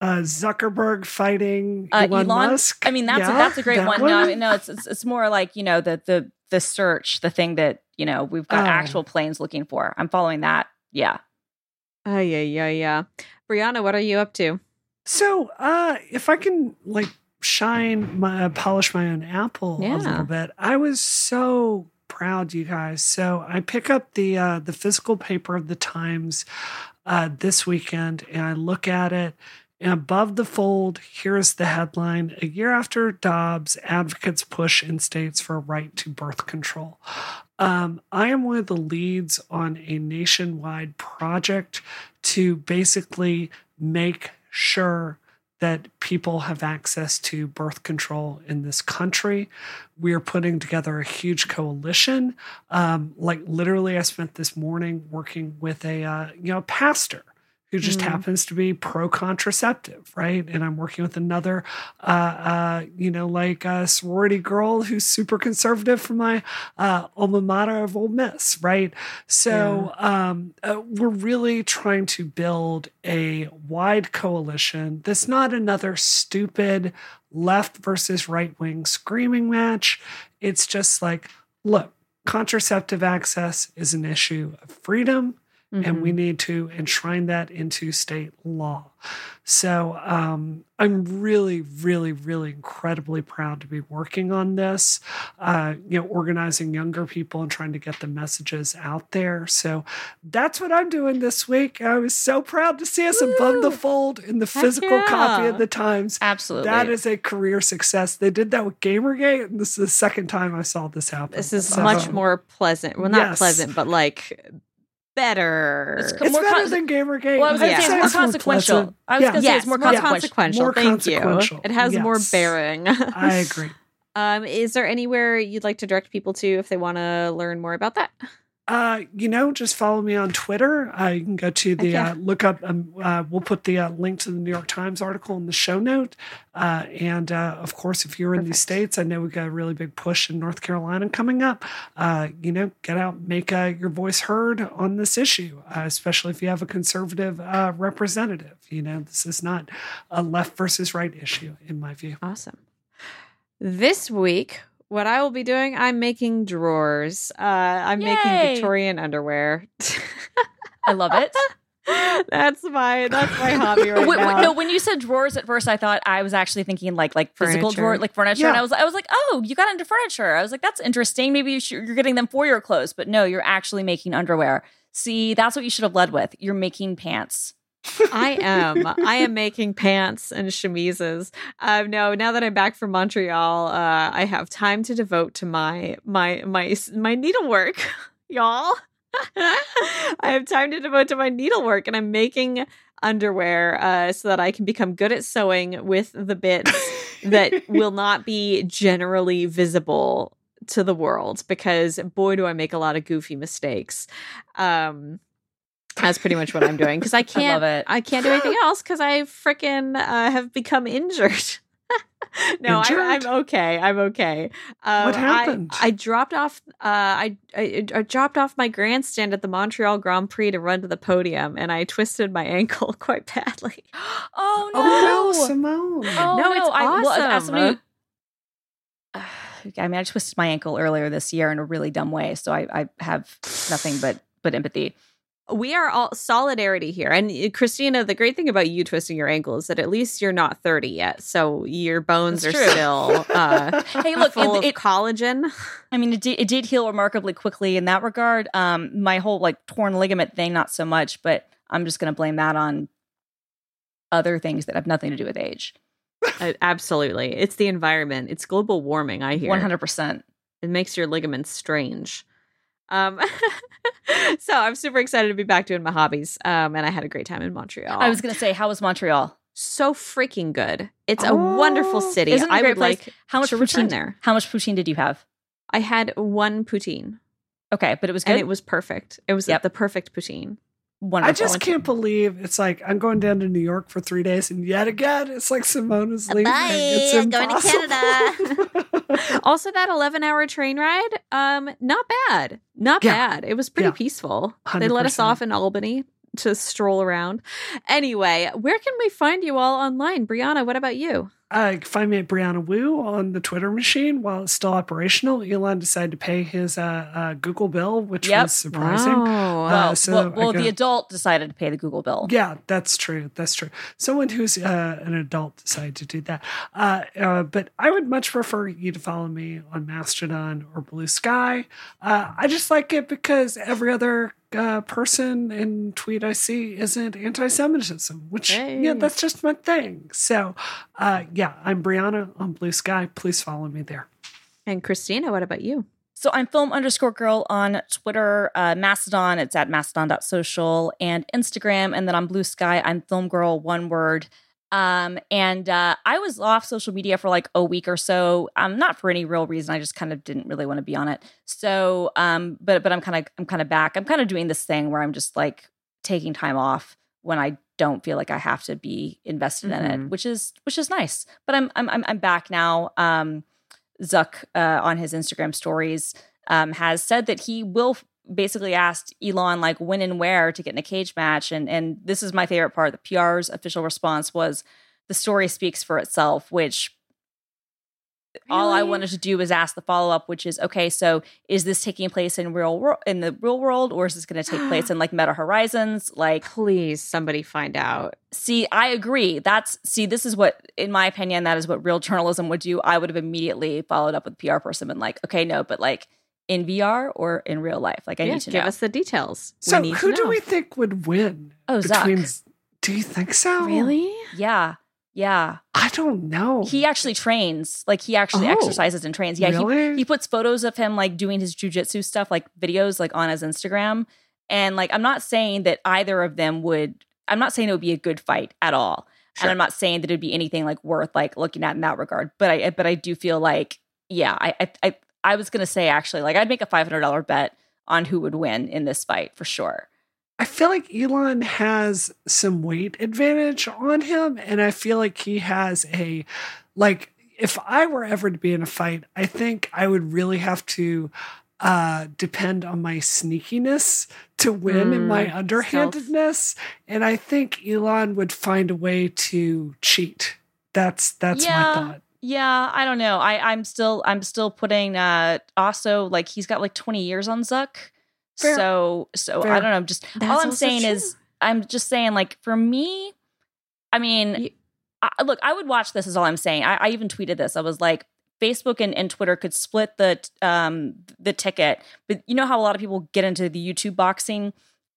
Uh, Zuckerberg fighting uh, Elon, Elon Musk. I mean, that's yeah, a, that's a great that one. one. No, I mean, no, it's, it's it's more like you know the the the search, the thing that you know we've got oh. actual planes looking for. I'm following that. Yeah. Oh uh, yeah yeah yeah. Brianna, what are you up to? So uh, if I can like shine my, polish my own apple yeah. a little bit, I was so proud, you guys. So I pick up the, uh, the physical paper of the Times uh, this weekend and I look at it. And above the fold, here's the headline: A year after Dobbs, advocates push in states for a right to birth control. Um, I am one of the leads on a nationwide project to basically make sure that people have access to birth control in this country. We are putting together a huge coalition. Um, like literally, I spent this morning working with a uh, you know pastor who just mm-hmm. happens to be pro-contraceptive, right? And I'm working with another, uh, uh, you know, like a sorority girl who's super conservative from my uh, alma mater of Ole Miss, right? So yeah. um, uh, we're really trying to build a wide coalition that's not another stupid left versus right-wing screaming match. It's just like, look, contraceptive access is an issue of freedom. Mm-hmm. And we need to enshrine that into state law. So um, I'm really, really, really incredibly proud to be working on this, uh, you know, organizing younger people and trying to get the messages out there. So that's what I'm doing this week. I was so proud to see us Woo! above the fold in the Heck physical yeah. copy of the Times. Absolutely. That is a career success. They did that with Gamergate, and this is the second time I saw this happen. This is so, much more pleasant. Well, not yes. pleasant, but like... better. It's, it's better con- than Gamergate. Well, I was going to yeah. say it's more consequential. More I was yeah. going to yes, say it's more, more consequential. More Thank consequential. you. It has yes. more bearing. I agree. Um, is there anywhere you'd like to direct people to if they want to learn more about that? Uh, you know, just follow me on Twitter. Uh, you can go to the, okay. uh, look up, um, uh, we'll put the uh, link to the New York Times article in the show note. Uh, and, uh, of course, if you're Perfect. in these states, I know we got a really big push in North Carolina coming up. Uh, you know, get out, make uh, your voice heard on this issue, uh, especially if you have a conservative uh, representative. You know, this is not a left versus right issue, in my view. Awesome. This week... what I will be doing, I'm making drawers. Uh, I'm Yay! making Victorian underwear. I love it. That's my that's my hobby right now. No, when you said drawers at first, I thought I was actually thinking like like furniture. physical drawer, like furniture. Yeah. And I was I was like, oh, you got into furniture. I was like, that's interesting. Maybe you should, you're getting them for your clothes, but no, you're actually making underwear. See, that's what you should have led with. You're making pants. I am. I am making pants and chemises. Um, no, now that I'm back from Montreal, uh, I have time to devote to my my my my needlework, y'all. I have time to devote to my needlework, and I'm making underwear uh, so that I can become good at sewing with the bits that will not be generally visible to the world, because boy, do I make a lot of goofy mistakes. Um, that's pretty much what I'm doing, because I can't. I, love it. I can't do anything else because I freaking uh, have become injured. No, I'm, I'm okay. I'm okay. Um, what happened? I, I dropped off. Uh, I, I I dropped off my grandstand at the Montreal Grand Prix to run to the podium, and I twisted my ankle quite badly. Oh no, oh, no Simone! Oh, no, it's no, awesome. I, well, uh, I mean, I twisted my ankle earlier this year in a really dumb way, so I, I have nothing but but empathy. We are all solidarity here. And Christina, the great thing about you twisting your ankle is that at least you're not thirty yet. So your bones That's are true. still uh, hey, look, full it, of it, collagen. I mean, it, it did heal remarkably quickly in that regard. Um, my whole like torn ligament thing, not so much, but I'm just going to blame that on other things that have nothing to do with age. Uh, absolutely. It's the environment. It's global warming, I hear. one hundred percent. It makes your ligaments strange. Um, so I'm super excited to be back doing my hobbies. Um, and I had a great time in Montreal. I was going to say, how was Montreal? So freaking good. It's oh, a wonderful city. Isn't it a I great would place? Like how much to poutine return there. How much poutine did you have? I had one poutine. Okay, but it was good. And it was perfect. It was yep. the perfect poutine. Wonderful. I just can't believe it's like I'm going down to New York for three days, and yet again, it's like Simone is leaving. Bye. It's I'm going to Canada. Also, that eleven-hour train ride, um, not bad, not yeah. bad. It was pretty yeah. peaceful. one hundred percent. They let us off in Albany to stroll around. Anyway, where can we find you all online, Brianna? What about you? Uh, find me at Brianna Wu on the Twitter machine while it's still operational. Elon decided to pay his uh, uh, Google bill, which yep. was surprising. Wow. Uh, so well, well got, the adult decided to pay the Google bill. Yeah, that's true. That's true. Someone who's uh, an adult decided to do that. Uh, uh, but I would much prefer you to follow me on Mastodon or Blue Sky. Uh, I just like it because every other Uh, person and tweet I see isn't anti-Semitism, which hey. yeah, that's just my thing. So uh, yeah, I'm Brianna on Blue Sky. Please follow me there. And Christina, what about you? So I'm film underscore girl on Twitter, uh, Mastodon. It's at mastodon dot social and Instagram. And then on Blue Sky, I'm film girl, one word. Um, and uh, I was off social media for like a week or so. Um, not for any real reason. I just kind of didn't really want to be on it. So, um, but but I'm kind of I'm kind of back. I'm kind of doing this thing where I'm just like taking time off when I don't feel like I have to be invested mm-hmm. in it, which is which is nice. But I'm I'm I'm back now. Um, Zuck uh, on his Instagram stories um, has said that he will. Basically asked Elon like when and where to get in a cage match, and and this is my favorite part. The P R's official response was, "The story speaks for itself." Which really? All I wanted to do was ask the follow up, which is, okay, so is this taking place in real wor- in the real world, or is this going to take place in like Meta Horizons? Like, please, somebody find out. See, I agree. That's see, this is what, in my opinion, that is what real journalism would do. I would have immediately followed up with the P R person and like, okay, no, but like. In V R or in real life? Like, I yeah, need to give know. us the details. So, we need who to know. do we think would win? Oh, between, Zuck. Do you think so? Really? Yeah. Yeah. I don't know. He actually trains. Like, he actually oh, exercises and trains. Yeah. Really? He, he puts photos of him, like, doing his jujitsu stuff, like, videos, like, on his Instagram. And, like, I'm not saying that either of them would, I'm not saying it would be a good fight at all. Sure. And I'm not saying that it'd be anything, like, worth, like, looking at in that regard. But I, but I do feel like, yeah, I, I, I I was going to say, actually, like I'd make a five hundred dollars bet on who would win in this fight for sure. I feel like Elon has some weight advantage on him. And I feel like he has a, like, if I were ever to be in a fight, I think I would really have to uh, depend on my sneakiness to win mm, and my underhandedness. Self. And I think Elon would find a way to cheat. That's, that's yeah. my thought. Yeah, I don't know. I, I'm still I'm still putting uh, also like he's got like twenty years on Zuck. Fair. So so Fair. I don't know. Just That's all I'm saying true. is I'm just saying, like, for me, I mean, you, I, look, I would watch this, is all I'm saying. I, I even tweeted this. I was like, Facebook and, and Twitter could split the um, the ticket. But you know how a lot of people get into the YouTube boxing?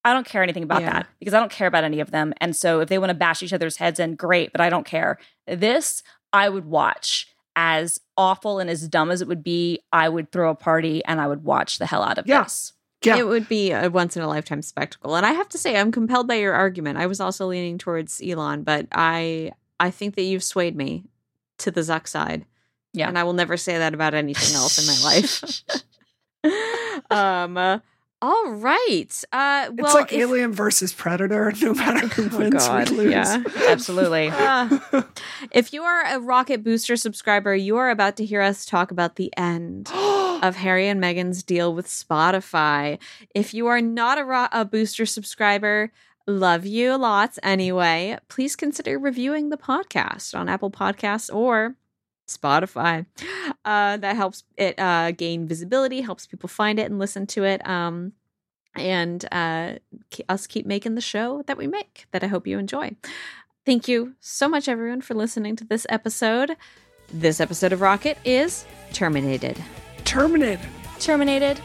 I don't care anything about yeah. that, because I don't care about any of them. And so if they want to bash each other's heads in, great, but I don't care. This, I would watch. As awful and as dumb as it would be, I would throw a party and I would watch the hell out of yeah. this. Yeah. It would be a once-in-a-lifetime spectacle. And I have to say, I'm compelled by your argument. I was also leaning towards Elon, but I I think that you've swayed me to the Zuck side. Yeah. And I will never say that about anything else in my life. um, uh, all right. Uh, well, it's like if, Alien versus Predator. No matter who oh wins, God, we lose. Yeah, absolutely. Uh, if you are a Rocket Booster subscriber, you are about to hear us talk about the end of Harry and Meghan's deal with Spotify. If you are not a, Ro- a Booster subscriber, love you lots anyway. Please consider reviewing the podcast on Apple Podcasts or Spotify. Uh, that helps it uh, gain visibility, helps people find it and listen to it, um, and uh, k- us keep making the show that we make, that I hope you enjoy. Thank you so much, everyone, for listening to this episode. This episode of Rocket is terminated. Terminated. Terminated.